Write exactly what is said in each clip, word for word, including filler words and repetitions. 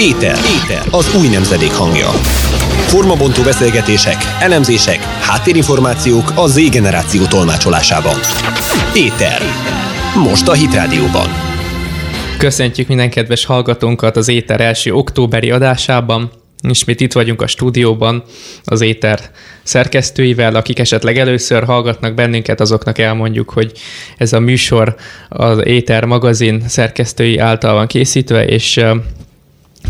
Étel. Étel. Az új nemzedék hangja. Formabontó beszélgetések, elemzések, háttérinformációk a Z-generáció tolmácsolásában. Étel. Most a Hit Rádióban. Köszöntjük minden kedves hallgatónkat az Éter első októberi adásában. Ismét itt vagyunk a stúdióban az Éter szerkesztőivel, akik esetleg először hallgatnak bennünket, azoknak elmondjuk, hogy ez a műsor az Éter magazin szerkesztői által van készítve, és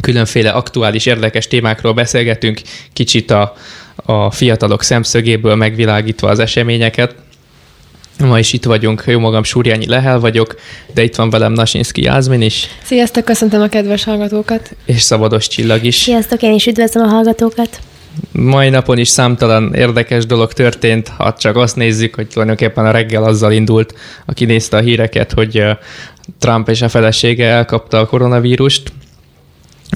különféle aktuális, érdekes témákról beszélgetünk, kicsit a, a fiatalok szemszögéből megvilágítva az eseményeket. Ma is itt vagyunk, jó magam, Surjányi Lehel vagyok, de itt van velem Nasinszky Jázmin is. Sziasztok, köszöntöm a kedves hallgatókat. És Szabados Csillag is. Sziasztok, én is üdvözlöm a hallgatókat. Mai napon is számtalan érdekes dolog történt, ha csak azt nézzük, hogy tulajdonképpen a reggel azzal indult, aki nézte a híreket, hogy Trump és a felesége elkapta a koronavírust.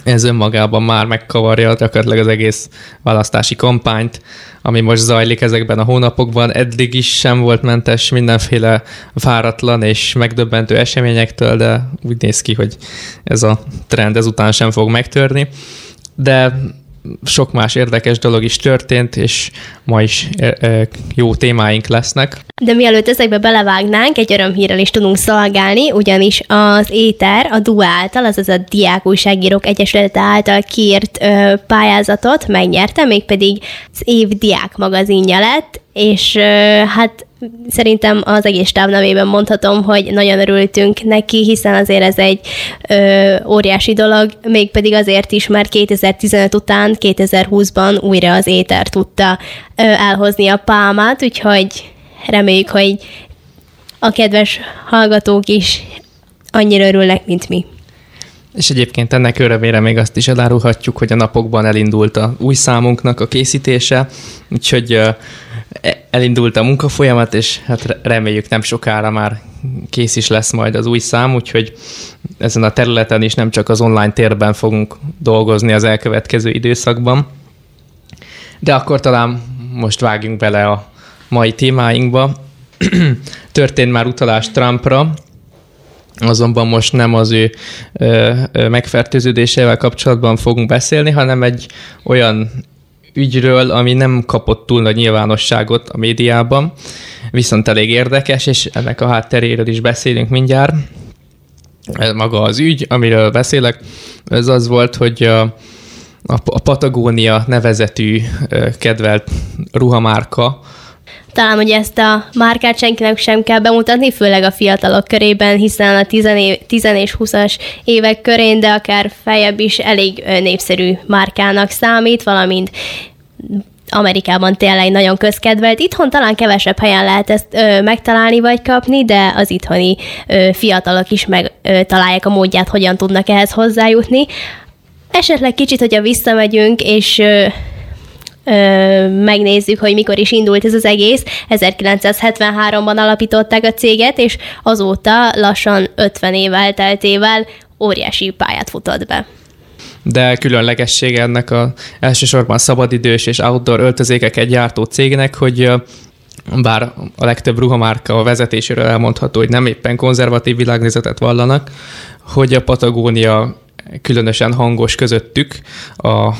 Ez önmagában már megkavarja gyakorlatilag az egész választási kampányt, ami most zajlik ezekben a hónapokban. Eddig is sem volt mentes mindenféle váratlan és megdöbbentő eseményektől, de úgy néz ki, hogy ez a trend ezután sem fog megtörni. De sok más érdekes dolog is történt, és ma is jó témáink lesznek. De mielőtt ezekbe belevágnánk, egy örömhírrel is tudunk szolgálni, ugyanis az Éter a dé u á által, azaz a Diák Újságírók Egyesülete által kiírt ö, pályázatot megnyerte, mégpedig az év diák magazinja lett, és ö, hát szerintem az egész táv nevében mondhatom, hogy nagyon örültünk neki, hiszen azért ez egy ö, óriási dolog, mégpedig azért is, mert kétezer-tizenöt után, kétezer-húszban újra az Éter tudta ö, elhozni a pálmát, úgyhogy reméljük, hogy a kedves hallgatók is annyira örülnek, mint mi. És egyébként ennek örömére még azt is elárulhatjuk, hogy a napokban elindult a új számunknak a készítése, úgyhogy elindult a munkafolyamat, és hát reméljük nem sokára már kész is lesz majd az új szám, úgyhogy ezen a területen is, nem csak az online térben fogunk dolgozni az elkövetkező időszakban. De akkor talán most vágjunk bele a mai témáinkba. Történt már utalás Trumpra, azonban most nem az ő ö, ö, megfertőződésével kapcsolatban fogunk beszélni, hanem egy olyan ügyről, ami nem kapott túl nagy nyilvánosságot a médiában, viszont elég érdekes, és ennek a hátteréről is beszélünk mindjárt. Maga az ügy, amiről beszélek, ez az volt, hogy a, a Patagonia nevezetű ö, kedvelt ruhamárka. Talán, hogy ezt a márkát senkinek sem kell bemutatni, főleg a fiatalok körében, hiszen a tíz és húszas évek körén, de akár feljebb is elég népszerű márkának számít, valamint Amerikában tényleg nagyon közkedvelt. Itthon talán kevesebb helyen lehet ezt ö, megtalálni vagy kapni, de az itthoni ö, fiatalok is megtalálják a módját, hogyan tudnak ehhez hozzájutni. Esetleg kicsit, hogyha visszamegyünk, és... Ö, Ö, megnézzük, hogy mikor is indult ez az egész. ezerkilencszázhetvenháromban alapították a céget, és azóta lassan ötven év elteltével óriási pályát futott be. De különlegessége ennek a elsősorban szabadidős és outdoor öltözékeket gyártó cégnek, hogy bár a legtöbb ruhamárka a vezetéséről elmondható, hogy nem éppen konzervatív világnézetet vallanak, hogy a Patagonia különösen hangos közöttük a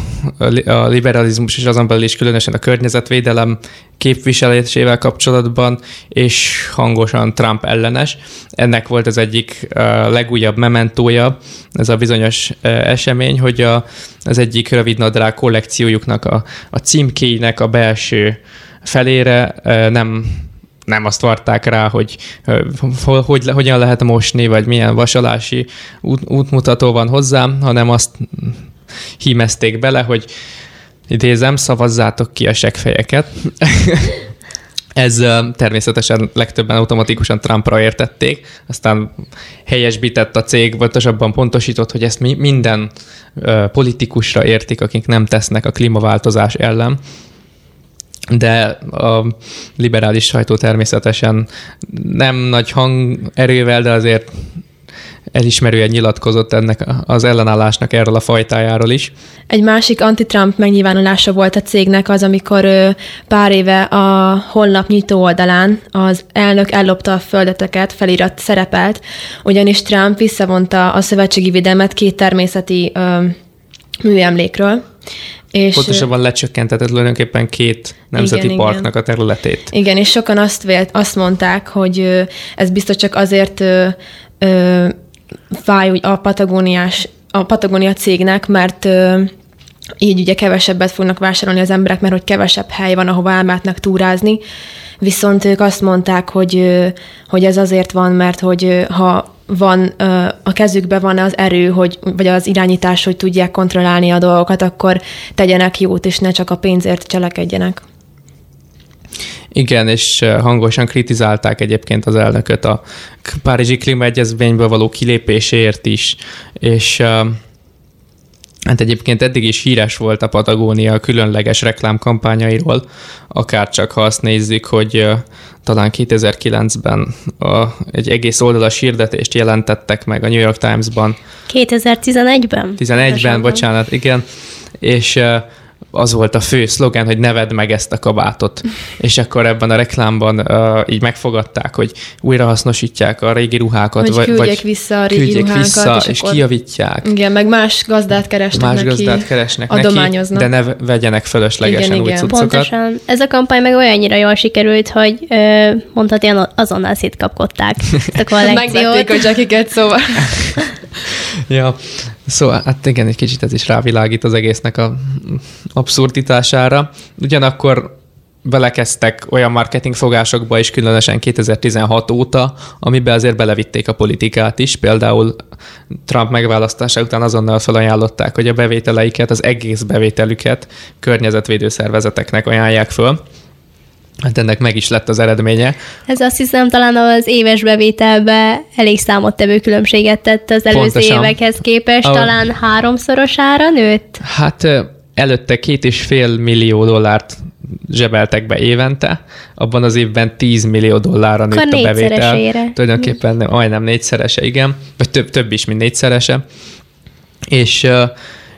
liberalizmus és azon belül is különösen a környezetvédelem képviselésével kapcsolatban, és hangosan Trump ellenes. Ennek volt az egyik legújabb mementója, ez a bizonyos esemény, hogy a, az egyik rövidnadrág kollekciójuknak a, a címkéjének a belső felére nem nem azt várták rá, hogy, hogy, hogy hogyan lehet mosni, vagy milyen vasalási út, útmutató van hozzám, hanem azt hímezték bele, hogy idézem, szavazzátok ki a seggfejeket. Ez természetesen legtöbben automatikusan Trumpra értették, aztán helyesbített a cég, pontosabban pontosított, hogy ezt minden politikusra értik, akik nem tesznek a klímaváltozás ellen. De a liberális sajtó természetesen nem nagy hangerővel, de azért elismerően nyilatkozott ennek az ellenállásnak erről a fajtájáról is. Egy másik anti-Trump megnyilvánulása volt a cégnek az, amikor pár éve a honlap nyitó oldalán az elnök ellopta a földeteket felirat szerepelt, ugyanis Trump visszavonta a szövetségi védelmet két természeti műemlékről. És pontosabban lecsökkentetett tulajdonképpen két nemzeti igen, parknak igen. a területét. Igen, és sokan azt, vélt, azt mondták, hogy ez biztos csak azért ö, ö, fáj hogy a, Patagoniás, a Patagonia cégnek, mert ö, így ugye kevesebbet fognak vásárolni az emberek, mert hogy kevesebb hely van, ahova elmehetnek túrázni. Viszont ők azt mondták, hogy, hogy ez azért van, mert hogy ha van, a kezükben van az erő, hogy, vagy az irányítás, hogy tudják kontrollálni a dolgokat, akkor tegyenek jót, és ne csak a pénzért cselekedjenek. Igen, és hangosan kritizálták egyébként az elnököt a párizsi klímaegyezményből való kilépéséért is, és... Hát egyébként eddig is híres volt a Patagónia különleges reklámkampányairól, akárcsak ha azt nézzük, hogy talán kétezer-kilencben a, egy egész oldalas hirdetést jelentettek meg a New York Times-ban. kétezer-tizenegyben? tizenegyben, bocsánat, igen. És az volt a fő szlogán, hogy ne vedd meg ezt a kabátot. És akkor ebben a reklámban uh, így megfogadták, hogy újrahasznosítják a régi ruhákat, vagy, vagy küldjék vissza a régi küldjék ruhákat, vissza, és, és kijavítják. Igen, meg más gazdát keresnek más neki, gazdát keresnek adományoznak. Neki, de ne vegyenek fölöslegesen igen, új igen. cuccokat. Pontosan. Ez a kampány meg olyannyira jól sikerült, hogy mondhatján azonnal szétkapkodták a kollekciót. Megvették a jackiket, szóval. Ja, szóval hát igen, egy kicsit ez is rávilágít az egésznek a abszurditására. Ugyanakkor belekezdtek olyan marketing fogásokba is, különösen kétezer-tizenhat óta, amiben azért belevitték a politikát is. Például Trump megválasztása után azonnal felajánlották, hogy a bevételeiket, az egész bevételüket környezetvédő szervezeteknek ajánlják föl. Hát ennek meg is lett az eredménye. Ez azt hiszem talán az éves bevételbe elég számottevő különbséget tett az előző pontosan. Évekhez képest, a... talán háromszorosára nőtt? Hát előtte két és fél millió dollárt zsebeltek be évente, abban az évben tíz millió dollárra nőtt a bevétel. Tulajdonképpen majdnem négyszerese, igen, vagy több, több is, mint négyszerese. És...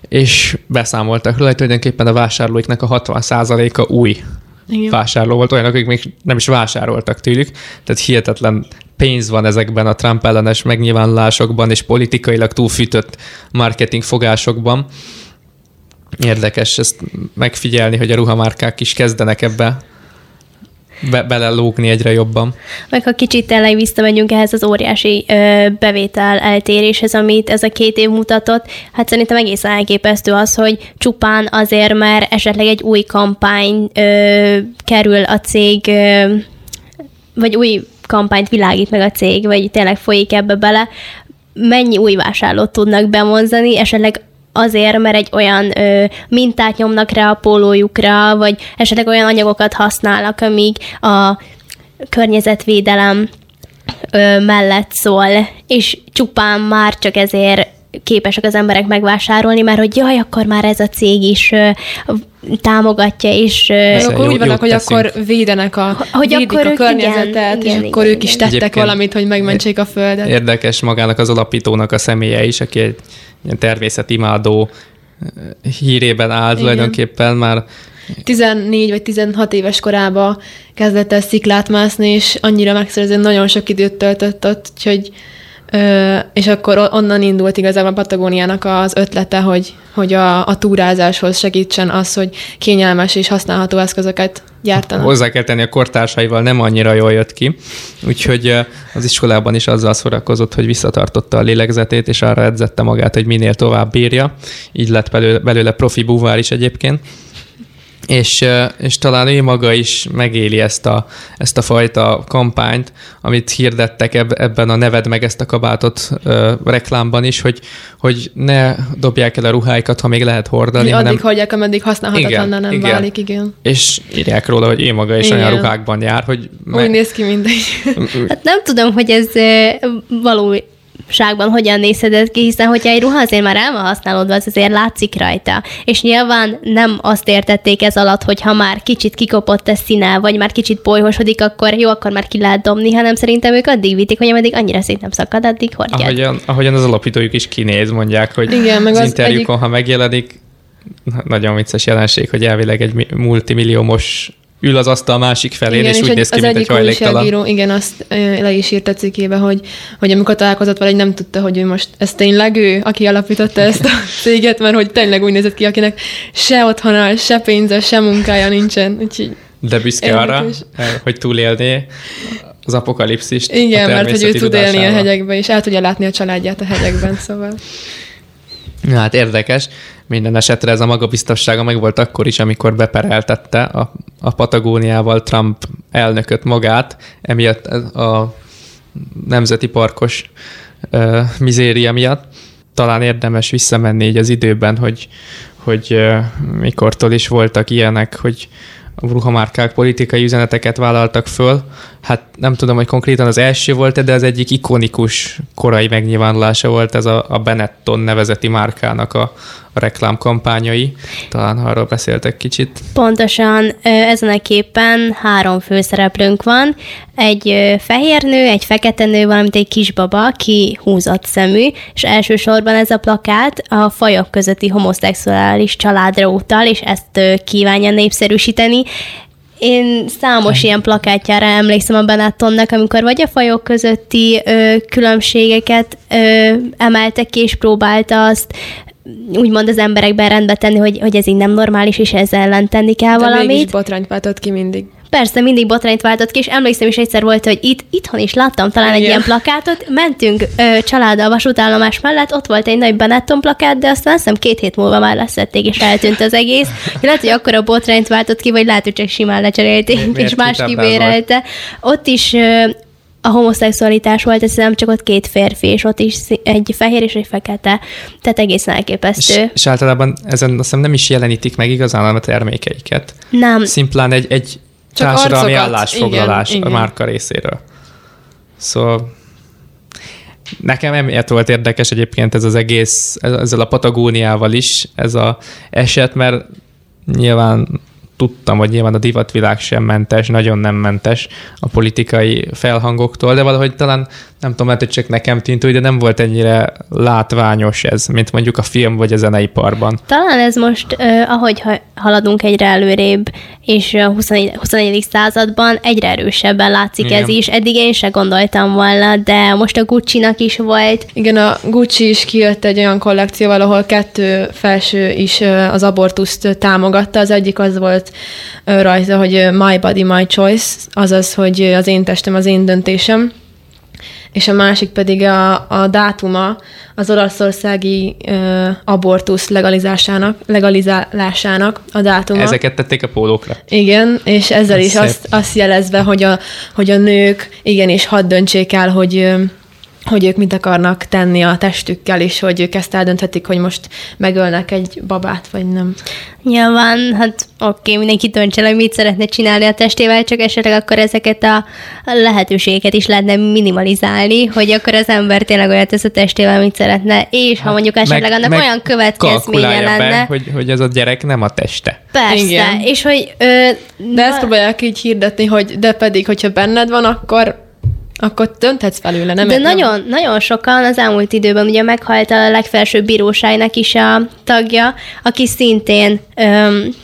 és beszámoltak róla, hogy tulajdonképpen a vásárlóiknak a hatvan százaléka új igen. vásárló volt, olyanok, akik még nem is vásároltak tőlük, tehát hihetetlen pénz van ezekben a Trump ellenes megnyilvánulásokban és politikailag túlfűtött marketing fogásokban. Érdekes ezt megfigyelni, hogy a ruhamárkák is kezdenek ebbe be- belelógni egyre jobban. Meg ha kicsit tényleg visszamegyünk ehhez az óriási ö, bevétel eltéréshez, amit ez a két év mutatott, hát szerintem egészen elképesztő az, hogy csupán azért, mert esetleg egy új kampány ö, kerül a cég, ö, vagy új kampányt világít meg a cég, vagy tényleg folyik ebbe bele, mennyi új vásárlót tudnak bemondani, esetleg azért, mert egy olyan ö, mintát nyomnak rá a pólójukra, vagy esetleg olyan anyagokat használnak, amíg a környezetvédelem ö, mellett szól, és csupán már csak ezért képesek az emberek megvásárolni, mert hogy jaj, akkor már ez a cég is ö, támogatja, és... Ö, akkor jó, úgy vannak, hogy teszünk. Akkor védenek a, hogy védik akkor a környezetet, igen, és igen, akkor igen, ők is tettek egyébként valamit, hogy megmentsék a földet. Érdekes magának az alapítónak a személye is, aki egy ilyen természetimádó hírében áll tulajdonképpen már. tizennégy vagy tizenhat éves korában kezdett el sziklát mászni, és annyira megszerzően nagyon sok időt töltött ott, úgyhogy Ö, és akkor onnan indult igazából a Patagóniának az ötlete, hogy, hogy a, a túrázáshoz segítsen az, hogy kényelmes és használható eszközöket gyártanak. Hozzá kell tenni, a kortársaival nem annyira jól jött ki, úgyhogy az iskolában is azzal szórakozott, hogy visszatartotta a lélegzetét, és arra edzette magát, hogy minél tovább bírja. Így lett belőle, belőle profi búvár is egyébként. És, és talán ő maga is megéli ezt a, ezt a fajta kampányt, amit hirdettek ebben a neved meg ezt a kabátot ö, reklámban is, hogy, hogy ne dobják el a ruháikat, ha még lehet hordani. Addig hanem... hagyják, ameddig használhatatlanná nem igen. válik, igen. És írják róla, hogy ő maga is igen. olyan ruhákban jár, hogy... Me... Úgy néz ki mindegy. Hát nem tudom, hogy ez való... ságban hogyan nézheted ki, hiszen hogyha egy ruha azért már el van használódva, az azért látszik rajta. És nyilván nem azt értették ez alatt, hogy ha már kicsit kikopott a színe, vagy már kicsit bolyhosodik, akkor jó, akkor már ki lehet dobni, hanem szerintem ők addig vitték, hogy ameddig annyira szét nem szakad, addig hordják. Ahogyan, ahogyan az alapítójuk is kinéz, mondják, hogy igen, az, az interjúkon, egyik... ha megjelenik, nagyon vicces jelenség, hogy elvileg egy multimilliómos ül az asztal másik felén, igen, és, és úgy néz ki, mint egy hajléktalan. Igen, azt le is írt a cikébe, hogy, hogy amikor találkozott vele, nem tudta, hogy ő most, ez tényleg ő, aki alapította ezt a céget, mert hogy tényleg úgy nézett ki, akinek se otthona, se pénze, se munkája nincsen. Úgyhogy de büszke érdekes arra, hogy túlélné az apokalipszist. Igen, mert hogy ő tud élni a hegyekben, és el tudja látni a családját a hegyekben, szóval. Na, hát érdekes. Minden esetre ez a magabiztossága meg volt akkor is, amikor bepereltette a, a Patagóniával Trump elnököt magát, emiatt a nemzeti parkos ö, mizéria miatt. Talán érdemes visszamenni így az időben, hogy, hogy ö, mikortól is voltak ilyenek, hogy a ruhamárkák politikai üzeneteket vállaltak föl. Hát nem tudom, hogy konkrétan az első volt-e, de az egyik ikonikus korai megnyilvánulása volt ez a, a Benetton nevezeti márkának a, a reklámkampányai. Talán arról beszéltek kicsit. Pontosan ezen a képen három főszereplőnk van. Egy fehér nő, egy fekete nő, valamint egy kisbaba, ki húzott szemű, és elsősorban ez a plakát a fajok közötti homoszexuális családra utal, és ezt kívánja népszerűsíteni. Én számos ilyen plakátjára emlékszem a Benettonnak, amikor vagy a fajok közötti ö, különbségeket ö, emeltek ki, és próbálta azt úgymond az emberekben rendbe tenni, hogy, hogy ez így nem normális, és ezzel ellen tenni kell de valamit. De mégis botrányt váltott ki mindig. Persze, mindig botrányt váltott ki, és emlékszem is egyszer volt, hogy itt, itthon is láttam talán egy ilyen plakátot, mentünk ö, családdal vasútállomás mellett, ott volt egy nagy Benetton plakát, de aztán azt hiszem két hét múlva már leszették, és eltűnt az egész. Lehet, hogy akkor a botrányt váltott ki, vagy lehet, hogy csak simán lecserélték, és más kibérelte. Ott is ö, a homoszexualitás volt, ez nem csak ott két férfi, és ott is egy fehér és egy fekete. Tehát egészen elképesztő. És, és általában ezen azt hiszem nem is jelenítik meg igazán a termékeiket. Nem. Szimplán egy, egy csak társadalmi arcokat. Állásfoglalás igen, a igen. márka részéről. Szóval nekem emiatt volt érdekes egyébként ez az egész, ezzel a Patagóniával is ez az eset, mert nyilván tudtam, hogy nyilván a divatvilág sem mentes, nagyon nem mentes a politikai felhangoktól, de valahogy talán nem tudom, mert csak nekem tűnt úgy, de nem volt ennyire látványos ez, mint mondjuk a film vagy a zeneiparban. Talán ez most, ahogy haladunk egyre előrébb, és a huszonegyedik században egyre erősebben látszik igen. ez is. Eddig én se gondoltam volna, de most a Gucci-nak is volt. Igen, a Gucci is kijött egy olyan kollekcióval, ahol kettő felső is az abortuszt támogatta. Az egyik az volt rajta, hogy My Body, My Choice, azaz, hogy az én testem, az én döntésem. És a másik pedig a, a dátuma az olaszországi ö, abortusz legalizásának, legalizálásának a dátuma. Ezeket tették a pólókra. Igen, és ezzel ez is azt, azt jelezve, hogy a, hogy a nők igenis hadd döntsék el, hogy, hogy ők mit akarnak tenni a testükkel, és hogy ők ezt eldönthetik, hogy most megölnek egy babát, vagy nem. Nyilván, hát oké, okay, mindenki döntse, hogy mit szeretne csinálni a testével, csak esetleg akkor ezeket a lehetőségeket is lehetne minimalizálni, hogy akkor az ember tényleg olyat tesz a testével, mit szeretne, és hát, ha mondjuk esetleg meg, annak meg olyan következménye lenne. Be, hogy, hogy ez a gyerek nem a teste. Persze, igen. És hogy... Ö, de ezt próbálják így hirdetni, hogy de pedig, hogyha benned van, akkor... Akkor dönthetsz felőle, nem? De nagyon, nem? nagyon sokan az elmúlt időben ugye meghalt a legfelsőbb bíróságnak is a tagja, aki szintén öm,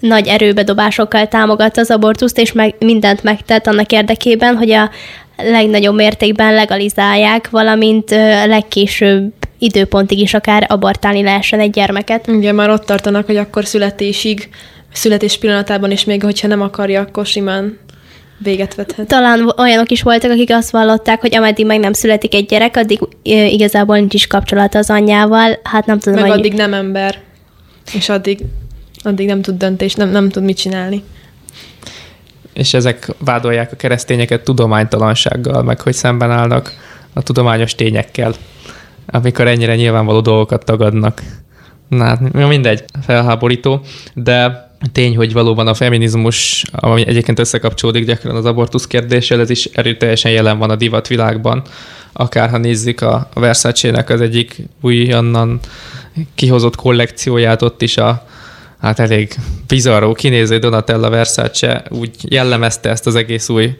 nagy erőbedobásokkal támogatta az abortuszt, és meg, mindent megtett annak érdekében, hogy a legnagyobb mértékben legalizálják, valamint ö, legkésőbb időpontig is akár abortálni lehessen egy gyermeket. Igen, már ott tartanak, hogy akkor születésig, születés pillanatában is még, hogyha nem akarja, akkor simán... véget vethet. Talán olyanok is voltak, akik azt vallották, hogy ameddig meg nem születik egy gyerek, addig igazából nincs is kapcsolata az anyjával. Hát nem tudom, meg hogy... addig nem ember, és addig, addig nem tud döntés, nem, nem tud mit csinálni. És ezek vádolják a keresztényeket tudománytalansággal, meg hogy szemben állnak a tudományos tényekkel, amikor ennyire nyilvánvaló dolgokat tagadnak. Na, mindegy, felháborító, de... tény, hogy valóban a feminizmus, ami egyébként összekapcsolódik gyakran az abortusz kérdéssel, ez is erőteljesen jelen van a divatvilágban. Akárha nézzük a Versace-nek az egyik újonnan kihozott kollekcióját, ott is a hát elég bizarró kinéző Donatella Versace úgy jellemezte ezt az egész új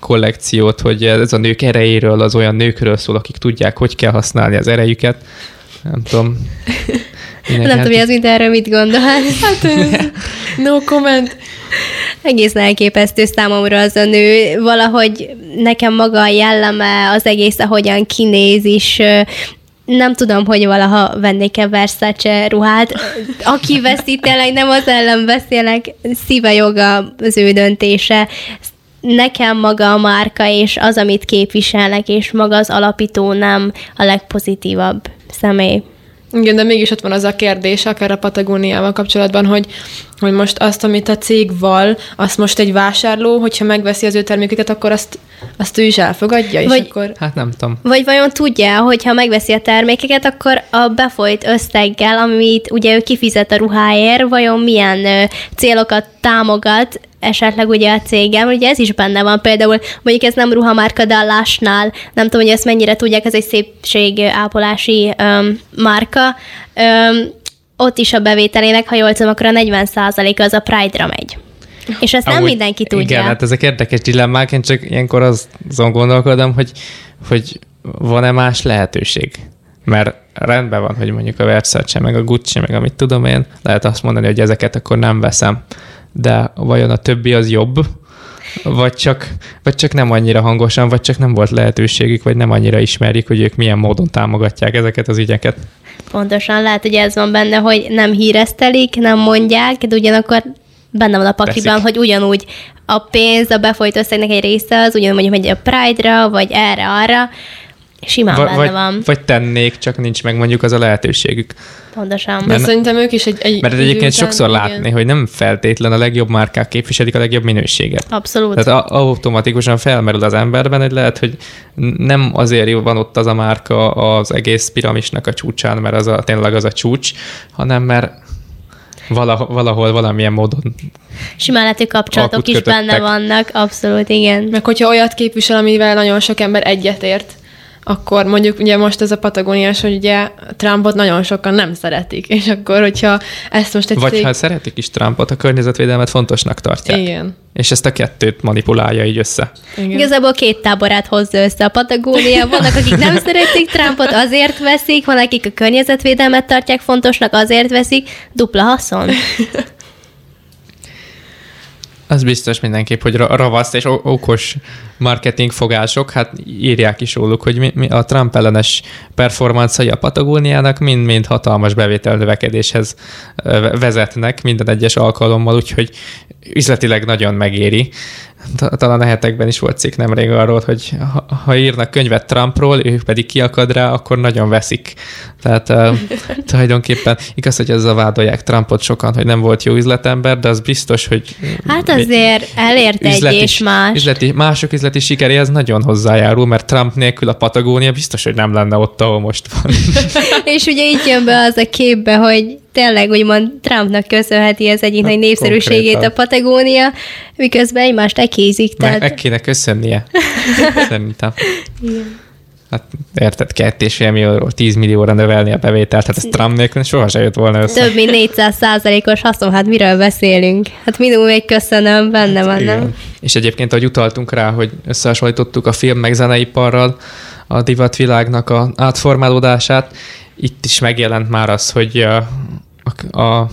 kollekciót, hogy ez a nők erejéről, az olyan nőkről szól, akik tudják, hogy kell használni az erejüket. Nem tudom... Mindenki, nem hát tudom, hogy az mindenről mit gondol. Hát, no comment. Egészen elképesztő számomra az a nő. Valahogy nekem maga a jelleme, az egész, ahogyan kinéz is. Nem tudom, hogy valaha vennék-e Versace ruhát. Aki veszi, tényleg nem az ellen beszélek, szíve joga az ő döntése. Nekem maga a márka és az, amit képviselnek, és maga az alapító nem a legpozitívabb személy. Igen, de mégis ott van az a kérdés, akár a Patagóniával kapcsolatban, hogy, hogy most azt, amit a cég val, azt most egy vásárló, hogyha megveszi az ő terméküket, akkor azt, azt ő is elfogadja, és vagy, akkor... Hát nem tudom. Vagy vajon tudja, hogyha megveszi a termékeket, akkor a befolyt összeggel, amit ugye ő kifizet a ruháért, vajon milyen célokat támogat, esetleg ugye a cégem, ugye ez is benne van például, mondjuk ez nem ruhamárka, de a Lásnál, nem tudom, hogy ezt mennyire tudják, ez egy szépségápolási öm, márka, öm, ott is a bevételének, ha jól tudom, akkor a negyven százaléka az a Pride-ra megy. És ezt amúgy nem mindenki tudja. Igen, hát ezek érdekes dilemmák, én csak ilyenkor azon gondolkodom, hogy, hogy van-e más lehetőség. Mert rendben van, hogy mondjuk a Versace, meg a Gucci, meg amit tudom én, lehet azt mondani, hogy ezeket akkor nem veszem. De vajon a többi az jobb, vagy csak, vagy csak nem annyira hangosan, vagy csak nem volt lehetőségük, vagy nem annyira ismerik, hogy ők milyen módon támogatják ezeket az ügyeket. Pontosan, lehet, hogy ez van benne, hogy nem híresztelik, nem mondják, de ugyanakkor benne van a pakliban, Teszik. Hogy ugyanúgy a pénz, a befolyt összegnek egy része az ugyanúgy mondjuk megy a Pride-ra, vagy erre-arra, simán v- benne vagy, van. Vagy tennék, csak nincs meg mondjuk az a lehetőségük. Pontosan. Mert szerintem ők is egy... egy mert egyébként után, sokszor igen. látni, hogy nem feltétlen a legjobb márkák képviselik a legjobb minőséget. Abszolút. Tehát a- automatikusan felmerül az emberben, hogy lehet, hogy nem azért van ott az a márka az egész piramisnak a csúcsán, mert az a, tényleg az a csúcs, hanem mert valahol, valahol valamilyen módon... Simán lehet, hogy kapcsolatok is benne vannak. Abszolút, igen. Meg hogyha olyat képvisel, amivel nagyon sok ember egyetért, akkor mondjuk ugye most ez a patagóniás, hogy ugye Trumpot nagyon sokan nem szeretik, és akkor, hogyha ezt most egy Vagy cég... ha szeretik is Trumpot, a környezetvédelmet fontosnak tartják. Igen. És ezt a kettőt manipulálja így össze. Igen. Igazából két táborát hozza össze a Patagónia. Vannak, akik nem szeretik Trumpot, azért veszik, van, akik a környezetvédelmet tartják fontosnak, azért veszik, dupla haszon. Az biztos mindenképp, hogy ravasz és okos marketing fogások, hát írják is róluk, hogy mi, mi a Trump ellenes performance-ai a Patagóniának mind-mind hatalmas bevételnövekedéshez vezetnek minden egyes alkalommal, úgyhogy üzletileg nagyon megéri. Talán a hetekben is volt cikk nemrég arról, hogy ha, ha írnak könyvet Trumpról, ő pedig kiakad rá, akkor nagyon veszik. Tehát uh, tulajdonképpen igaz, hogy ezzel vádolják Trumpot sokan, hogy nem volt jó üzletember, de az biztos, hogy... Hát azért elért üzleti, egy és más. Üzleti, mások üzleti sikeréhez nagyon hozzájárul, mert Trump nélkül a Patagónia biztos, hogy nem lenne ott, ahol most van. És ugye így jön be az a képbe, hogy tényleg úgymond Trumpnak köszönheti az egyik nagy népszerűségét a Patagónia, miközben egymást ekézik. Tehát... Meg kéne köszönnie. Szerintem. Igen. Hát érted, kettő és fél millióról tíz millióra növelni a bevételt, hát ez Trump nélkül sohasem jött volna össze. Több mint négyszáz százalékos haszon, hát miről beszélünk? Hát minimum egy köszönöm, benne hát van, igen. Nem? És egyébként, ahogy utaltunk rá, hogy összehasonlítottuk a film meg zeneiparral a divatvilágnak a átformálódását, itt is megjelent már az, hogy a, a, a,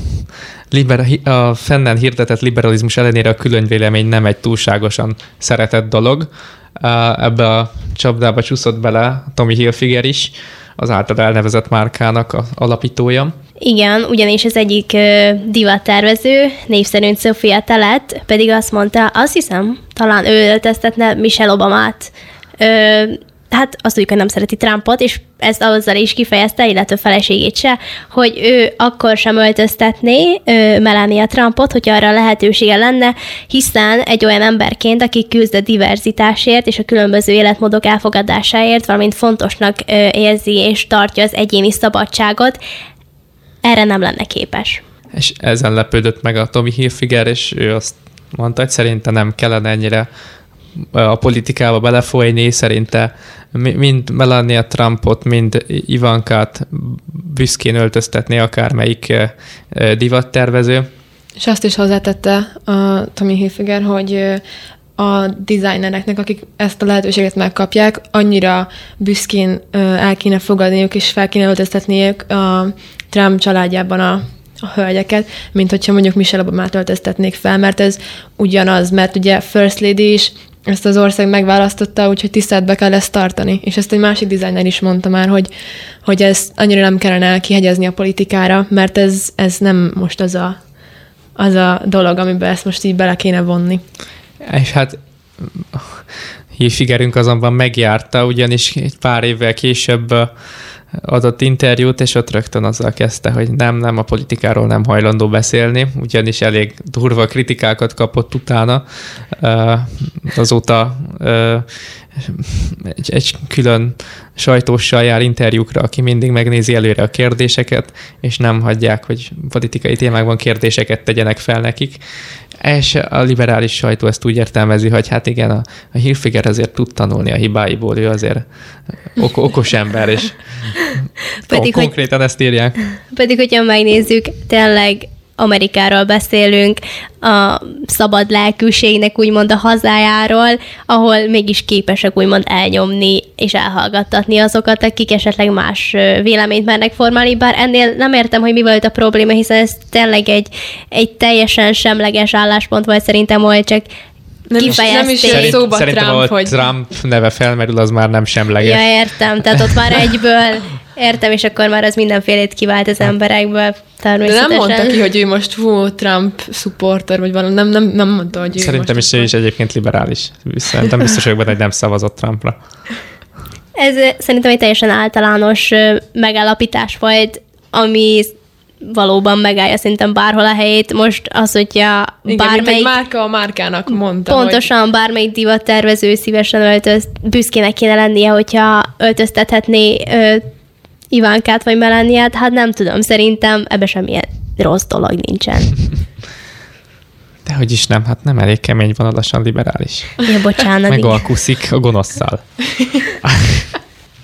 libera- a fennen hirdetett liberalizmus ellenére a különvélemény nem egy túlságosan szeretett dolog. Ebbe a csapdába csúszott bele Tommy Hilfiger is, az által elnevezett márkának a alapítója. Igen, ugyanis az egyik divattervező, név szerint Sophia telett, pedig azt mondta, azt hiszem, talán ő öltöztetne Michelle Obamát. Ö, hát azt tudjuk, hogy nem szereti Trumpot, és ezt azzal is kifejezte, illetve feleségét se, hogy ő akkor sem öltöztetné ő, Melania Trumpot, hogyha arra lehetősége lenne, hiszen egy olyan emberként, aki küzd a diverzitásért és a különböző életmódok elfogadásáért, valamint fontosnak ő, érzi és tartja az egyéni szabadságot, erre nem lenne képes. És ezen lepődött meg a Tommy Hilfiger, és ő azt mondta, hogy szerinte nem kellene ennyire a politikába belefolyni, szerinte mind Melania Trumpot, mind Ivankát büszkén öltöztetné akármelyik divattervező. És azt is hozzátette a Tommy Hilfiger, hogy a designereknek, akik ezt a lehetőséget megkapják, annyira büszkén el kéne fogadniuk és fel kéne öltöztetniük a Trump családjában a hölgyeket, mint hogyha mondjuk Michelle Obamát öltöztetnék fel, mert ez ugyanaz, mert ugye First Lady is ezt az ország megválasztotta, úgyhogy tiszteletbe kell ezt tartani. És ezt egy másik designer is mondta már, hogy, hogy ezt annyira nem kellene kihegyezni a politikára, mert ez, ez nem most az a, az a dolog, amiben ezt most így bele kéne vonni. És hát Hilfigerünk azonban megjárta, ugyanis egy pár évvel később adott interjút, és ott rögtön azzal kezdte, hogy nem, nem, a politikáról nem hajlandó beszélni, ugyanis elég durva kritikákat kapott utána. Azóta egy, egy külön sajtóssal jár interjúkra, aki mindig megnézi előre a kérdéseket, és nem hagyják, hogy politikai témákban kérdéseket tegyenek fel nekik. És a liberális sajtó ezt úgy értelmezi, hogy hát igen, a, a Hilfiger azért tud tanulni a hibáiból, ő azért ok- okos ember, és pedig, kon- konkrétan hogy, ezt írják. Pedig, hogyha megnézzük, tényleg Amerikáról beszélünk, a szabad lelkűségnek úgymond a hazájáról, ahol mégis képesek úgymond elnyomni és elhallgattatni azokat, akik esetleg más véleményt mernek formálni, bár ennél nem értem, hogy mi volt a probléma, hiszen ez tényleg egy, egy teljesen semleges álláspont volt szerintem, ahol csak nem is, nem is szerint, szóba szerintem Trump, hogy... Trump neve felmerül, az már nem semleges. Ja, értem, tehát ott már egyből értem, és akkor már az mindenfélét kivált az emberekből. De nem mondta ki, hogy ő most hú, Trump supporter, vagy valami, nem, nem, nem mondta, hogy ő szerintem most... Szerintem is ő is egyébként liberális. Szerintem biztos vagyok benne, hogy nem szavazott Trumpra. Ez szerintem egy teljesen általános megállapítás volt, ami... valóban megállja szerintem bárhol a helyét. Most az, hogyha bármelyik... Igen, márka a márkának mondta. Pontosan, hogy... bármelyik divattervező szívesen öltözt, büszkének kéne lennie, hogyha öltöztethetné ö, Ivánkát vagy Melaniát. Hát nem tudom, szerintem ebben semmilyen rossz dolog nincsen. Dehogy is nem, hát nem elég kemény vonalasan liberális. Ja, bocsánat. Megalkuszik a gonoszszal.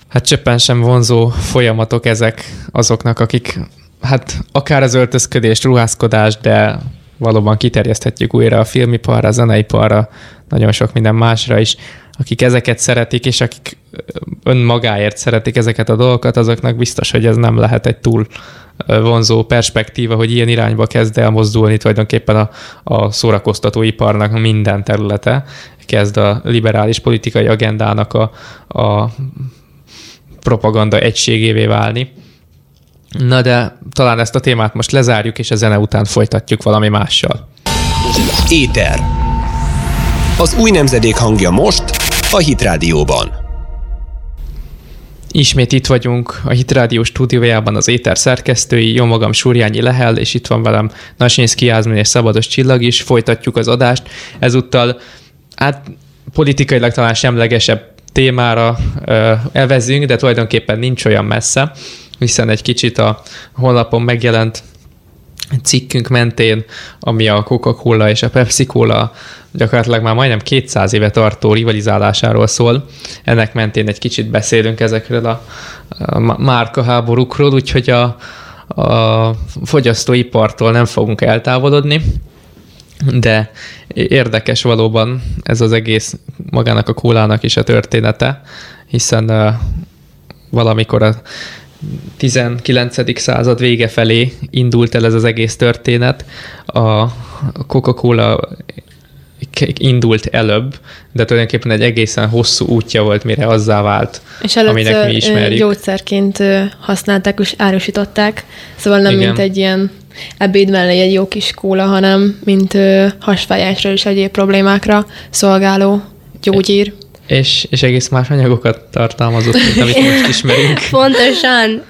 Hát csöppen sem vonzó folyamatok ezek azoknak, akik... Hát akár az öltözködés, ruházkodás, de valóban kiterjeszthetjük újra a filmiparra, a zeneiparra, nagyon sok minden másra is. Akik ezeket szeretik, és akik önmagáért szeretik ezeket a dolgokat, azoknak biztos, hogy ez nem lehet egy túl vonzó perspektíva, hogy ilyen irányba kezd el mozdulni tulajdonképpen a, a szórakoztatóiparnak minden területe. Kezd a liberális politikai agendának a, a propaganda egységévé válni. Na de talán ezt a témát most lezárjuk, és a zene után folytatjuk valami mással. Éter. Az új nemzedék hangja most a Hit Rádióban. Ismét itt vagyunk a Hit Rádió stúdiójában az Éter szerkesztői, jó magam Surjányi Lehel, és itt van velem Nasinszky Jázmin és Szabados Csillag is. Folytatjuk az adást. Ezúttal hát politikailag talán semlegesebb témára ö, elvezünk, de tulajdonképpen nincs olyan messze, hiszen egy kicsit a honlapon megjelent cikkünk mentén, ami a Coca-Cola és a Pepsi-Cola gyakorlatilag már majdnem kétszáz éve tartó rivalizálásáról szól. Ennek mentén egy kicsit beszélünk ezekről a, a márkaháborúkról, úgyhogy a, a fogyasztóipartól nem fogunk eltávolodni, de érdekes valóban ez az egész magának a kólának is a története, hiszen uh, valamikor a tizenkilencedik század vége felé indult el ez az egész történet. A Coca-Cola indult előbb, de tulajdonképpen egy egészen hosszú útja volt, mire azzá vált, és aminek mi ismerjük. És gyógyszerként használták és árusították, szóval nem igen, mint egy ilyen ebéd mellé egy jó kis kóla, hanem mint hasfájásra és egyéb problémákra szolgáló gyógyír. És, és egész más anyagokat tartalmazott, mint amit most ismerünk. Pontosan.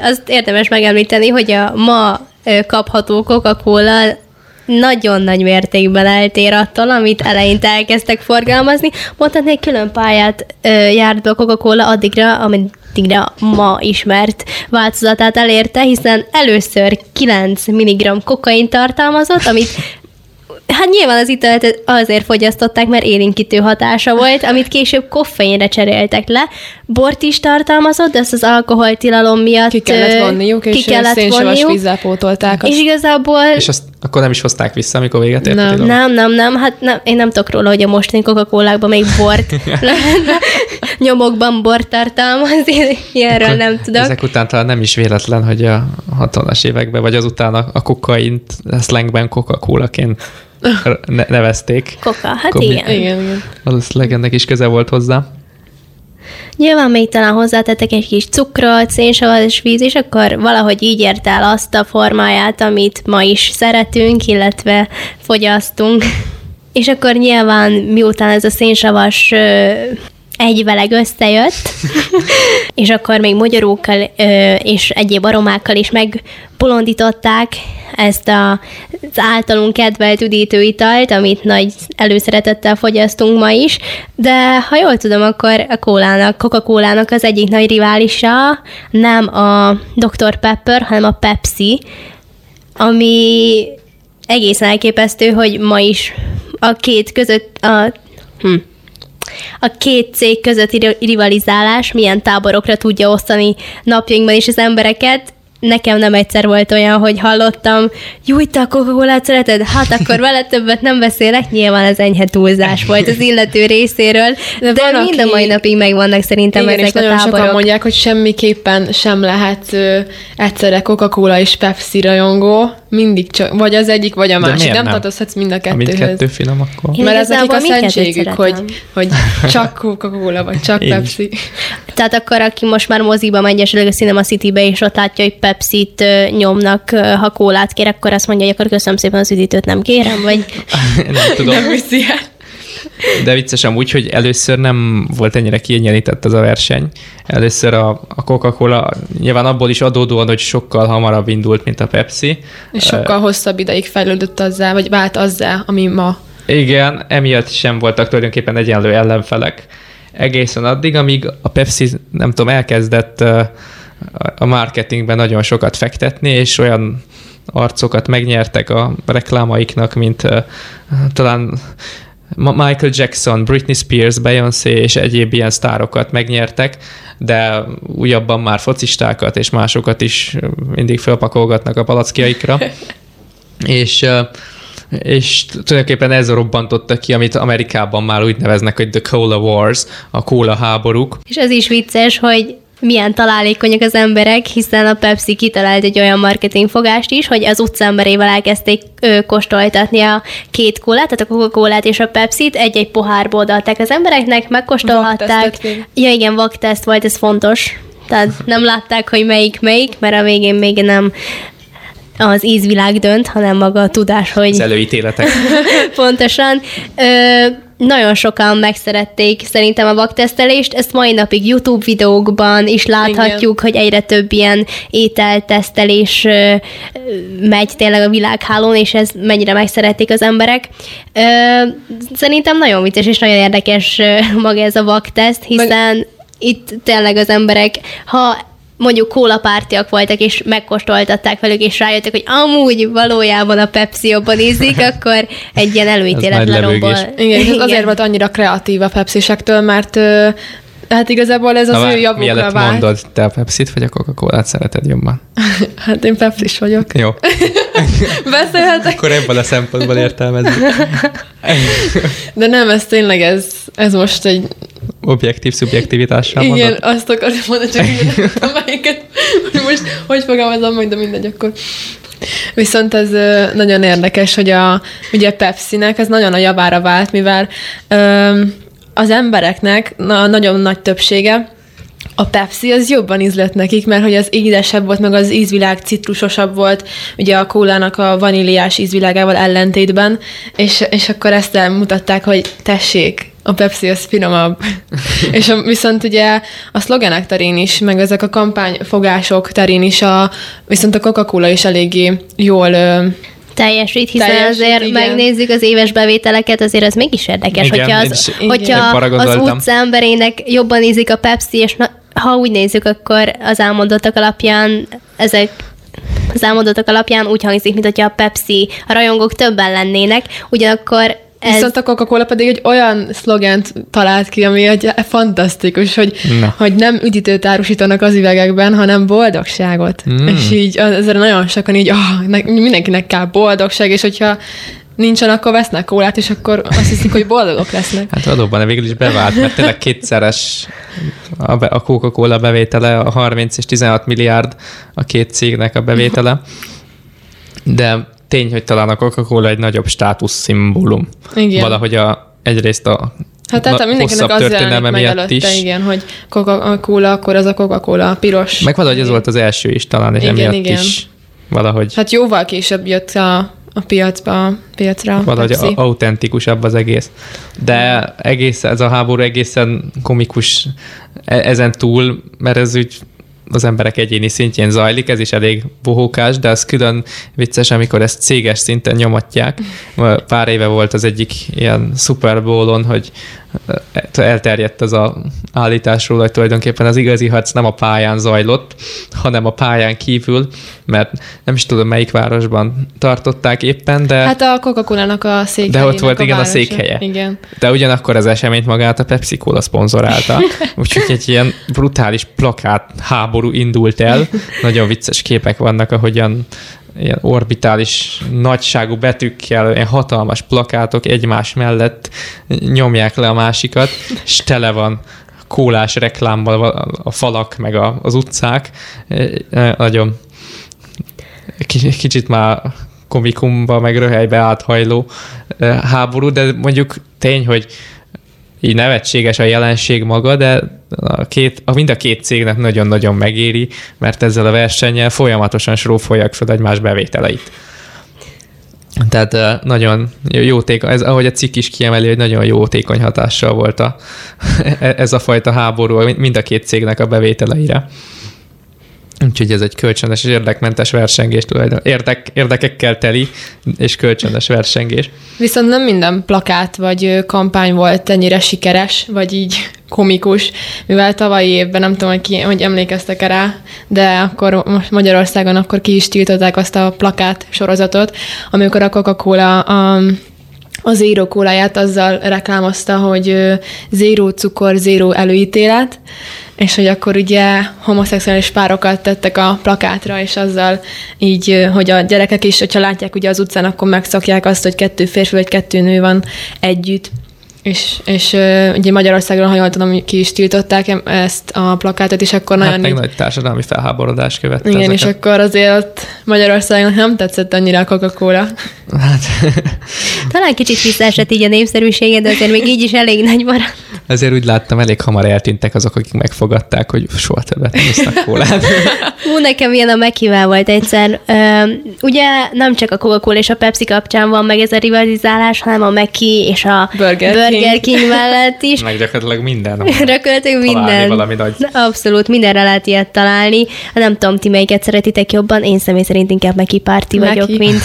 Azt érdemes megemlíteni, hogy a ma kapható Coca-Cola nagyon nagy mértékben eltér attól, amit eleinte elkezdtek forgalmazni. Mondhatni, egy külön pályát járt be a Coca-Cola addigra, ameddigre ma ismert változatát elérte, hiszen először kilenc milligramm kokain tartalmazott, amit hát nyilván az italt azért fogyasztották, mert élénkítő hatása volt, amit később koffeinre cseréltek le. Bort is tartalmazott, de ezt az alkoholtilalom miatt ki kellett vonniuk, ki és szénsavas vízzel pótolták. És igazából... És azt Akkor nem is hozták vissza, amikor véget ért. Nem, nem, nem, nem, hát nem, én nem tudok róla, hogy a mostani Coca-Colákban még bort lehetne. Nyomokban bort tartalmaz, ilyenről akkor nem tudok. Ezek után talán nem is véletlen, hogy a hatvanas években, vagy azután a, a kokaint a szlengben Coca-Cola-ként nevezték. Coca, hát Kobi. Ilyen. Igen, igen. Valószínűleg ennek is köze volt hozzá. Nyilván még talán hozzátettek egy kis cukrot, szénsavat és víz, és akkor valahogy így ért el azt a formáját, amit ma is szeretünk, illetve fogyasztunk. És akkor nyilván miután ez a szénsavas egyveleg összejött, és akkor még mogyorókkal és egyéb aromákkal is megbolondították ezt a, az általunk kedvelt üdítő italt, amit nagy előszeretettel fogyasztunk ma is, de ha jól tudom, akkor a kólának, Coca-Colának az egyik nagy riválisa nem a doktor Pepper, hanem a Pepsi, ami egészen elképesztő, hogy ma is a két között a... Hm. A két cég közötti rivalizálás milyen táborokra tudja osztani napjainkban is az embereket. Nekem nem egyszer volt olyan, hogy hallottam, júj, te a Coca-Colát szereted? Hát akkor vele többet nem beszélek. Nyilván ez enyhe túlzás volt az illető részéről, de, de van, mind aki... a mai napig megvannak szerintem. Igen, ezek a táborok. Igen, és sokan mondják, hogy semmiképpen sem lehet ö, egyszerre Coca-Cola és Pepsi rajongó, mindig csak, vagy az egyik, vagy a másik. Nem, nem tartozhatsz mind a kettőhöz. A mindkettő finom akkor. Én Mert ez nekik a szentségük, hogy, hogy csak Coca-Cola, vagy csak Én. Pepsi. Tehát akkor, aki most már moziba megy, esetleg a Cinema Citybe, és ott látja, hogy Pepsit nyomnak, ha kólát kér, akkor azt mondja, hogy akkor köszönöm szépen, az üdítőt nem kérem, vagy... nem tudom. Nem viszi el. De vicces amúgy, hogy először nem volt ennyire kiegyenlített ez a verseny. Először a, a Coca-Cola nyilván abból is adódóan, hogy sokkal hamarabb indult, mint a Pepsi. És sokkal uh, hosszabb ideig fejlődött azzá, vagy vált azzá, ami ma. Igen, emiatt sem voltak tulajdonképpen egyenlő ellenfelek. Egészen addig, amíg a Pepsi, nem tudom, elkezdett uh, a marketingben nagyon sokat fektetni, és olyan arcokat megnyertek a reklámaiknak, mint uh, talán... Michael Jackson, Britney Spears, Beyoncé és egyéb ilyen sztárokat megnyertek, de újabban már focistákat és másokat is mindig felpakolgatnak a palackiaikra. és, és tulajdonképpen ez robbantotta ki, amit Amerikában már úgy neveznek, hogy the Cola Wars, a kóla háborúk. És ez is vicces, hogy milyen találékonyak az emberek, hiszen a Pepsi kitalált egy olyan marketingfogást is, hogy az utcaemberével elkezdték ö, kóstoltatni a két kólát, tehát a Coca-Colát és a Pepsit, egy-egy pohárból adták az embereknek, megkóstolhatták. Ja igen, vakteszt volt, ez fontos. Tehát nem látták, hogy melyik-melyik, mert a végén még nem az ízvilág dönt, hanem maga a tudás, hogy... Az előítéletek. Pontosan. Ö, Nagyon sokan megszerették szerintem a vaktesztelést, ezt mai napig YouTube videókban is láthatjuk, igen, hogy egyre több ilyen ételtesztelés megy tényleg a világhálón, és ez mennyire megszerették az emberek. Szerintem nagyon vicces és nagyon érdekes maga ez a vakteszt, hiszen Meg... itt tényleg az emberek, ha mondjuk kólapártiak voltak, és megkóstoltatták velük, és rájöttek, hogy amúgy valójában a Pepsi jobban ízik, akkor egy ilyen előítéletlen rombol. Igen, igen, azért volt annyira kreatív a Pepsisektől, mert hát igazából ez az Na, ő javukra vált. Mielőtt mondod, te a Pepsit vagy a Coca-Colát szereted jobban? Hát én Pepsis vagyok. Jó. Beszélhetek? Akkor ebből a szempontból értelmezzük. De nem, ez tényleg, ez, ez most egy... objektív-szubjektivitással mondod? Igen, azt akartam mondani, csak én amelyiket, hogy most hogy fogalmazom meg, de mindegy akkor. Viszont ez nagyon érdekes, hogy a, ugye a Pepsi-nek ez nagyon a javára vált, mivel az embereknek a nagyon nagy többsége a Pepsi az jobban ízlett nekik, mert hogy az édesebb volt, meg az ízvilág citrusosabb volt, ugye a kólának a vaníliás ízvilágával ellentétben, és, és akkor ezt elmutatták, hogy tessék, a Pepsi az finomabb. És a, viszont ugye a szlogenek terén is, meg ezek a kampányfogások terén is, a, viszont a Coca-Cola is eléggé jól ö, teljesít, hiszen teljesít, azért igen. Megnézzük az éves bevételeket, azért az mégis érdekes, igen, hogyha az, hogyha az utca emberének jobban ízik a Pepsi, és na, ha úgy nézzük, akkor az elmondottak alapján ezek az elmondottak alapján úgy hangzik, mint hogyha a Pepsi a rajongók többen lennének, ugyanakkor Ez... Viszont a Coca-Cola pedig egy olyan szlogent talált ki, ami egy fantasztikus, hogy, hogy nem üdítőt árusítanak az üvegekben, hanem boldogságot. Mm. És így ezzel nagyon sokan így, oh, ne, mindenkinek kell boldogság, és hogyha nincsen, akkor vesznek kólát, és akkor azt hiszik, hogy boldogok lesznek. Hát valóban, végül is bevált, mert tényleg kétszeres a Coca-Cola bevétele, a harminc és tizenhat milliárd a két cégnek a bevétele. De tény, hogy talán a Coca-Cola egy nagyobb státuszszimbólum. Igen. Valahogy a, egyrészt a hát, tehát a hosszabb történelme miatt is. Előtte, igen, hogy Coca-Cola, akkor az a Coca-Cola, a piros. Meg valahogy ez volt az első is talán, és igen, emiatt igen. is valahogy. Hát jóval később jött a a piacba, a piacra. Valahogy Pepsi. Autentikusabb az egész. De egész, ez a háború egészen komikus ezen túl, mert ez úgy az emberek egyéni szintjén zajlik, ez is elég bohókás, de az külön vicces, amikor ezt céges szinten nyomatják. Pár éve volt az egyik ilyen Super Bowl-on, hogy elterjedt az a állításról, hogy tulajdonképpen az igazi harc nem a pályán zajlott, hanem a pályán kívül, mert nem is tudom, melyik városban tartották éppen, de... Hát a Coca-Cola-nak a székhelye. De ott volt, a igen, városa. A székhelye. Igen. De ugyanakkor az eseményt magát a Pepsi-Cola szponzorálta. Úgyhogy egy ilyen brutális plakát háború indult el. Nagyon vicces képek vannak, ahogyan ilyen orbitális nagyságú betűkkel, ilyen hatalmas plakátok egymás mellett nyomják le a másikat, és tele van kólás reklámmal a falak, meg a, az utcák. Nagyon kicsit már komikumba, meg röhelybe áthajló háború, de mondjuk tény, hogy így nevetséges a jelenség maga, de a két, a mind a két cégnek nagyon-nagyon megéri, mert ezzel a versennyel folyamatosan srófolják fel egymás bevételeit. Tehát nagyon jótékony, ez, ahogy a cikk is kiemeli, hogy nagyon jótékony hatással volt a, ez a fajta háború mind a két cégnek a bevételeire. Úgyhogy ez egy kölcsönös és érdekmentes versengés tulajdonképpen. Érdek, érdekekkel teli és kölcsönös versengés. Viszont nem minden plakát vagy kampány volt ennyire sikeres, vagy így komikus, mivel tavalyi évben, nem tudom, hogy, ki, hogy emlékeztek rá, de akkor Magyarországon akkor ki is tiltották azt a plakát sorozatot, amikor a Coca-Cola a, a Zero kóláját azzal reklámozta, hogy zéró cukor, zéró előítélet, és hogy akkor ugye homoszexuális párokat tettek a plakátra, és azzal így, hogy a gyerekek is, hogyha látják ugye az utcán, akkor megszokják azt, hogy kettő férfi vagy kettő nő van együtt. És, és ugye Magyarországon, ha jól tudom, ki is tiltották ezt a plakátot, és akkor hát nagyon... Hát meg így... nagy társadalmi felháborodás követte. Igen, ezeket. És akkor azért Magyarországon nem tetszett annyira a Coca-Cola. Hát... Talán kicsit visszaesett így a népszerűséged, de azért még így is elég nagy maradt. Azért úgy láttam, elég hamar eltűntek azok, akik megfogadták, hogy soha többet nem isznak kólát. Hú, nekem ilyen a Mekivel volt egyszer. Üm, ugye nem csak a Coca-Cola és a Pepsi kapcsán van meg ez a rivalizálás, hanem a Meki és a Burger Burger King mellett is. Meg gyakorlatilag minden. Gyakorlatilag minden. Valami nagy... Abszolút, mindenre lehet ilyet találni. Nem tudom, ti melyiket szeretitek jobban, én személy szerint inkább Meki párti Meki. vagyok, mint,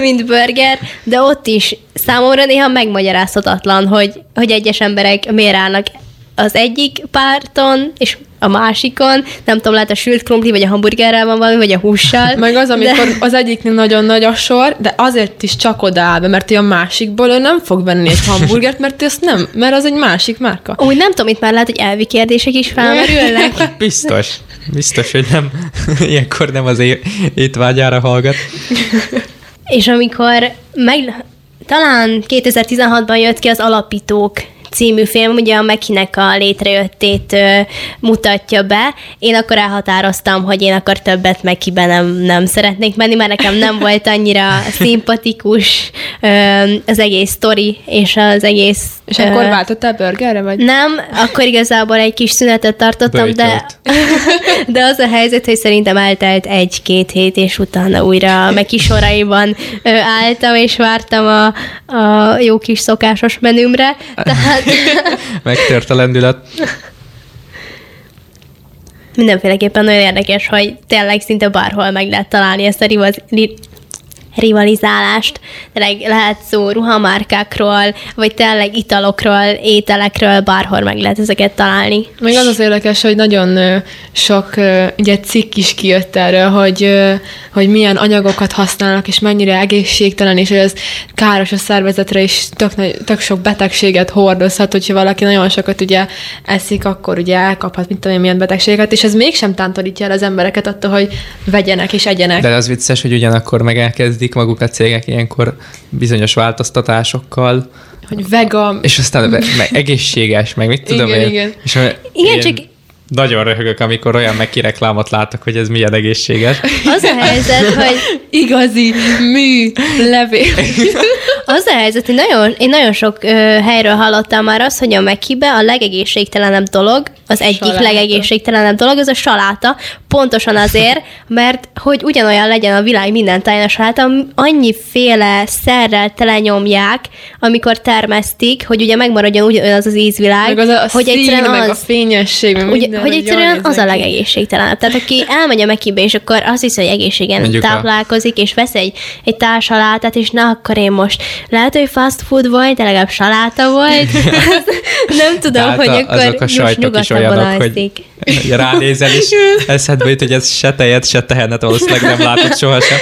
mint burger, de ott is számomra néha megmagyarázhatatlan, hogy, hogy egyes emberek miért állnak az egyik párton, és a másikon, nem tudom, lehet a sült krumpli, vagy a hamburgerrel van valami, vagy a hússal. Meg az, amikor de... az egyiknél nagyon nagy a sor, de azért is csak odaáll be, mert ő a másikból ő nem fog venni egy hamburgert, mert ő azt nem, mert az egy másik márka. Úgy nem tudom, itt már lehet, hogy elvi kérdések is felmerülnek. Biztos. Biztos, hogy nem. Ilyenkor nem az é- étvágyára hallgat. És amikor meg... Talán kétezer-tizenhatban jött ki az Alapítók című film, ugye a Mekinek a létrejöttét ö, mutatja be. Én akkor elhatároztam, hogy én akkor többet Mekiben nem, nem szeretnék menni, mert nekem nem volt annyira szimpatikus ö, az egész sztori, és az egész... És ö, akkor váltottál burgerre, vagy? Nem, akkor igazából egy kis szünetet tartottam, de, de az a helyzet, hogy szerintem eltelt egy-két hét, és utána újra a Meki soraiban ö, álltam, és vártam a, a jó kis szokásos menümre. Tehát megtört a lendület. Mindenféleképpen nagyon érdekes, hogy tényleg szinte bárhol meg lehet találni ezt a rival- rivalizálást. Tényleg lehet szó ruhamárkákról, vagy tényleg italokról, ételekről, bárhol meg lehet ezeket találni. Még az az érdekes, hogy nagyon sok ugye, cikk is kijött erről, hogy, hogy milyen anyagokat használnak, és mennyire egészségtelen, és hogy ez káros a szervezetre, és tök, tök sok betegséget hordozhat, hogyha valaki nagyon sokat ugye eszik, akkor ugye elkaphat, mint tudom én, milyen betegséget, és ez mégsem tántorítja el az embereket attól, hogy vegyenek és egyenek. De az vicces, hogy ugyanakkor meg elkezdik maguk a cégek ilyenkor bizonyos változtatásokkal, hogy vega... És aztán meg egészséges, meg mit tudom igen, én. Igen, és igen csak... Nagyon röhögök, amikor olyan megkireklámot látok, hogy ez milyen egészséges. Az a helyzet, hogy igazi mű levél. Az a helyzet, hogy nagyon, én nagyon sok ö, helyről hallottam már azt, hogy a Mekibe a legegészségtelenebb dolog, az egyik saláta. legegészségtelenebb dolog, az a saláta. Pontosan azért, mert hogy ugyanolyan legyen a világ minden táján a saláta, annyiféle szerrel telenyomják, amikor termesztik, hogy ugye megmaradjon ugyanaz az ízvilág. Meg az a hogy szín, meg az, a fényesség, meg minden. Hogy egyszerűen az a legegészségtelenebb. Tehát aki elmegy a Mekibe, és akkor azt hiszi, hogy egészségen mondjuk táplálkozik, és vesz egy, egy társalátát, és na, akkor én most lehet, hogy fast food volt, de legalább saláta volt. Nem tudom, tehát hogy a, akkor azok a sajtok is olyanok, hogy, hogy ránézel is eszedbe jut, hogy ez se tejet, se tehenet, valószínűleg nem látod sohasem.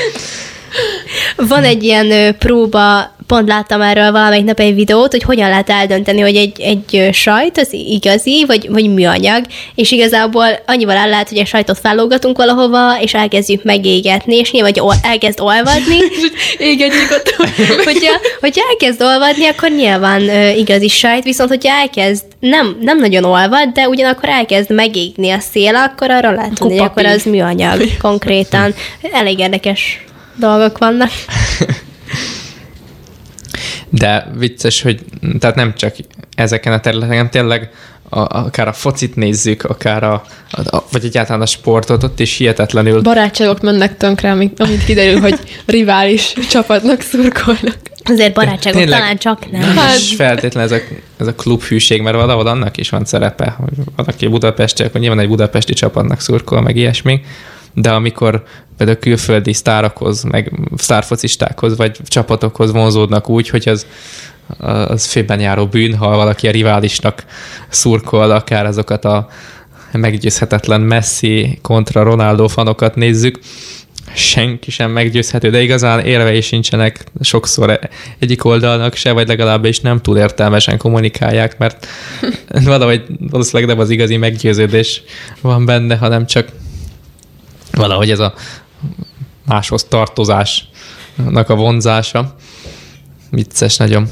Van egy ilyen próba, pont láttam erről valamelyik nap egy videót, hogy hogyan lehet eldönteni, hogy egy, egy sajt az igazi, vagy, vagy műanyag, és igazából annyival el lehet, hogy a sajtot fellógatunk valahova, és elkezdjük megégetni, és nyilván hogy elkezd olvadni. Égetjük ott. hogyha, hogyha elkezd olvadni, akkor nyilván igazi sajt, viszont hogyha elkezd, nem, nem nagyon olvad, de ugyanakkor elkezd megégni a szél, akkor arra lehet tudni, akkor az műanyag konkrétan. Elég érdekes dolgok vannak. De vicces, hogy tehát nem csak ezeken a területeken, tényleg a, akár a focit nézzük, akár a, a, vagy egyáltalán a sportot, ott is hihetetlenül. Barátságok mennek tönkre, amit, amit kiderül, hogy rivális csapatnak szurkolnak. Azért barátságok tényleg, talán csak nem. Nem is feltétlenül ez a, ez a klubhűség, mert valahol annak is van szerepe, hogy valaki budapesti, akkor nyilván egy budapesti csapatnak szurkol, meg ilyesmi. De amikor például külföldi sztárokhoz, meg sztárfocistákhoz, vagy csapatokhoz vonzódnak úgy, hogy az, az félben járó bűn, ha valaki a riválisnak szurkol, akár azokat a meggyőzhetetlen Messi kontra Ronaldo fanokat nézzük, senki sem meggyőzhető, de igazán érvei sincsenek sokszor egyik oldalnak se, vagy legalábbis nem túl értelmesen kommunikálják, mert valahogy valószínűleg nem az igazi meggyőződés van benne, hanem csak valahogy ez a máshoz tartozásnak a vonzása. Vicces nagyon.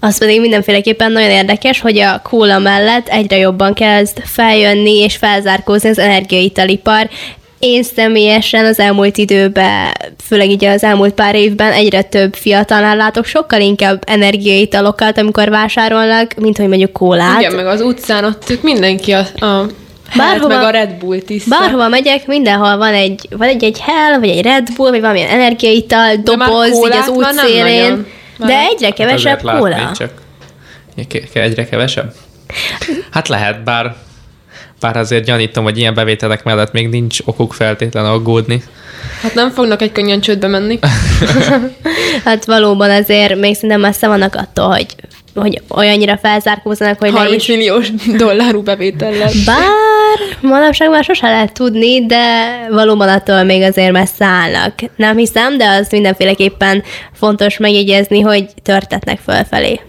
Az pedig mindenféleképpen nagyon érdekes, hogy a kóla mellett egyre jobban kezd feljönni és felzárkózni az energiaitalipar. Én személyesen az elmúlt időben, főleg így az elmúlt pár évben egyre több fiatalnál látok sokkal inkább energiaitalokat, amikor vásárolnak, mint hogy mondjuk kólát. Igen, meg az utcán ott mindenki a... a... Bárhova, meg a Red Bullt is. Bárhova megyek, mindenhol van egy, van egy, egy Hell, vagy egy Red Bull, vagy valamilyen energiaital, doboz, így az útszélén. De egyre kevesebb hát kóla. Csak. Egyre kevesebb? Hát lehet, bár, bár azért gyanítom, hogy ilyen bevételek mellett még nincs okuk feltétlen aggódni. Hát nem fognak egy könnyen csődbe menni. Hát valóban azért még szerintem messze vannak attól, hogy... hogy olyannyira felzárkózzanak, hogy harminc ne milliós dollárú bevétellel. Bár manapság már sose lehet tudni, de valóban attól még azért messze állnak. Nem hiszem, de az mindenféleképpen fontos megjegyezni, hogy törtetnek fölfelé.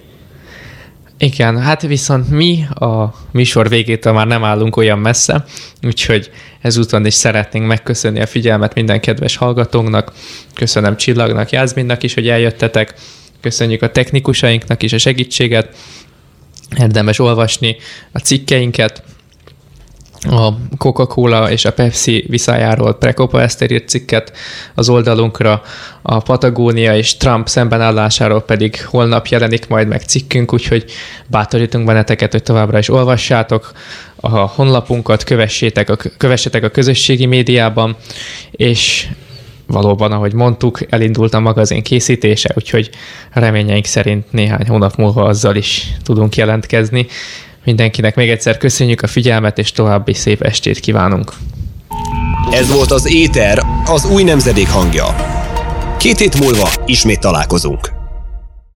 Igen, hát viszont mi a műsor végétől már nem állunk olyan messze, úgyhogy ezúton is szeretnénk megköszönni a figyelmet minden kedves hallgatónknak. Köszönöm Csillagnak, Jázminnak is, hogy eljöttetek. Köszönjük a technikusainknak is a segítséget, érdemes olvasni a cikkeinket, a Coca-Cola és a Pepsi viszájáról Prekop Eszter írt cikket az oldalunkra, a Patagonia és Trump szembenállásáról pedig holnap jelenik majd meg cikkünk, úgyhogy bátorítunk benneteket, hogy továbbra is olvassátok a honlapunkat, kövessétek a, kövessétek a közösségi médiában, és... Valóban, ahogy mondtuk, elindult a magazin készítése, úgyhogy reményeink szerint néhány hónap múlva azzal is tudunk jelentkezni. Mindenkinek még egyszer köszönjük a figyelmet, és további szép estét kívánunk. Ez volt az Éter, az új nemzedék hangja. Két hét múlva ismét találkozunk.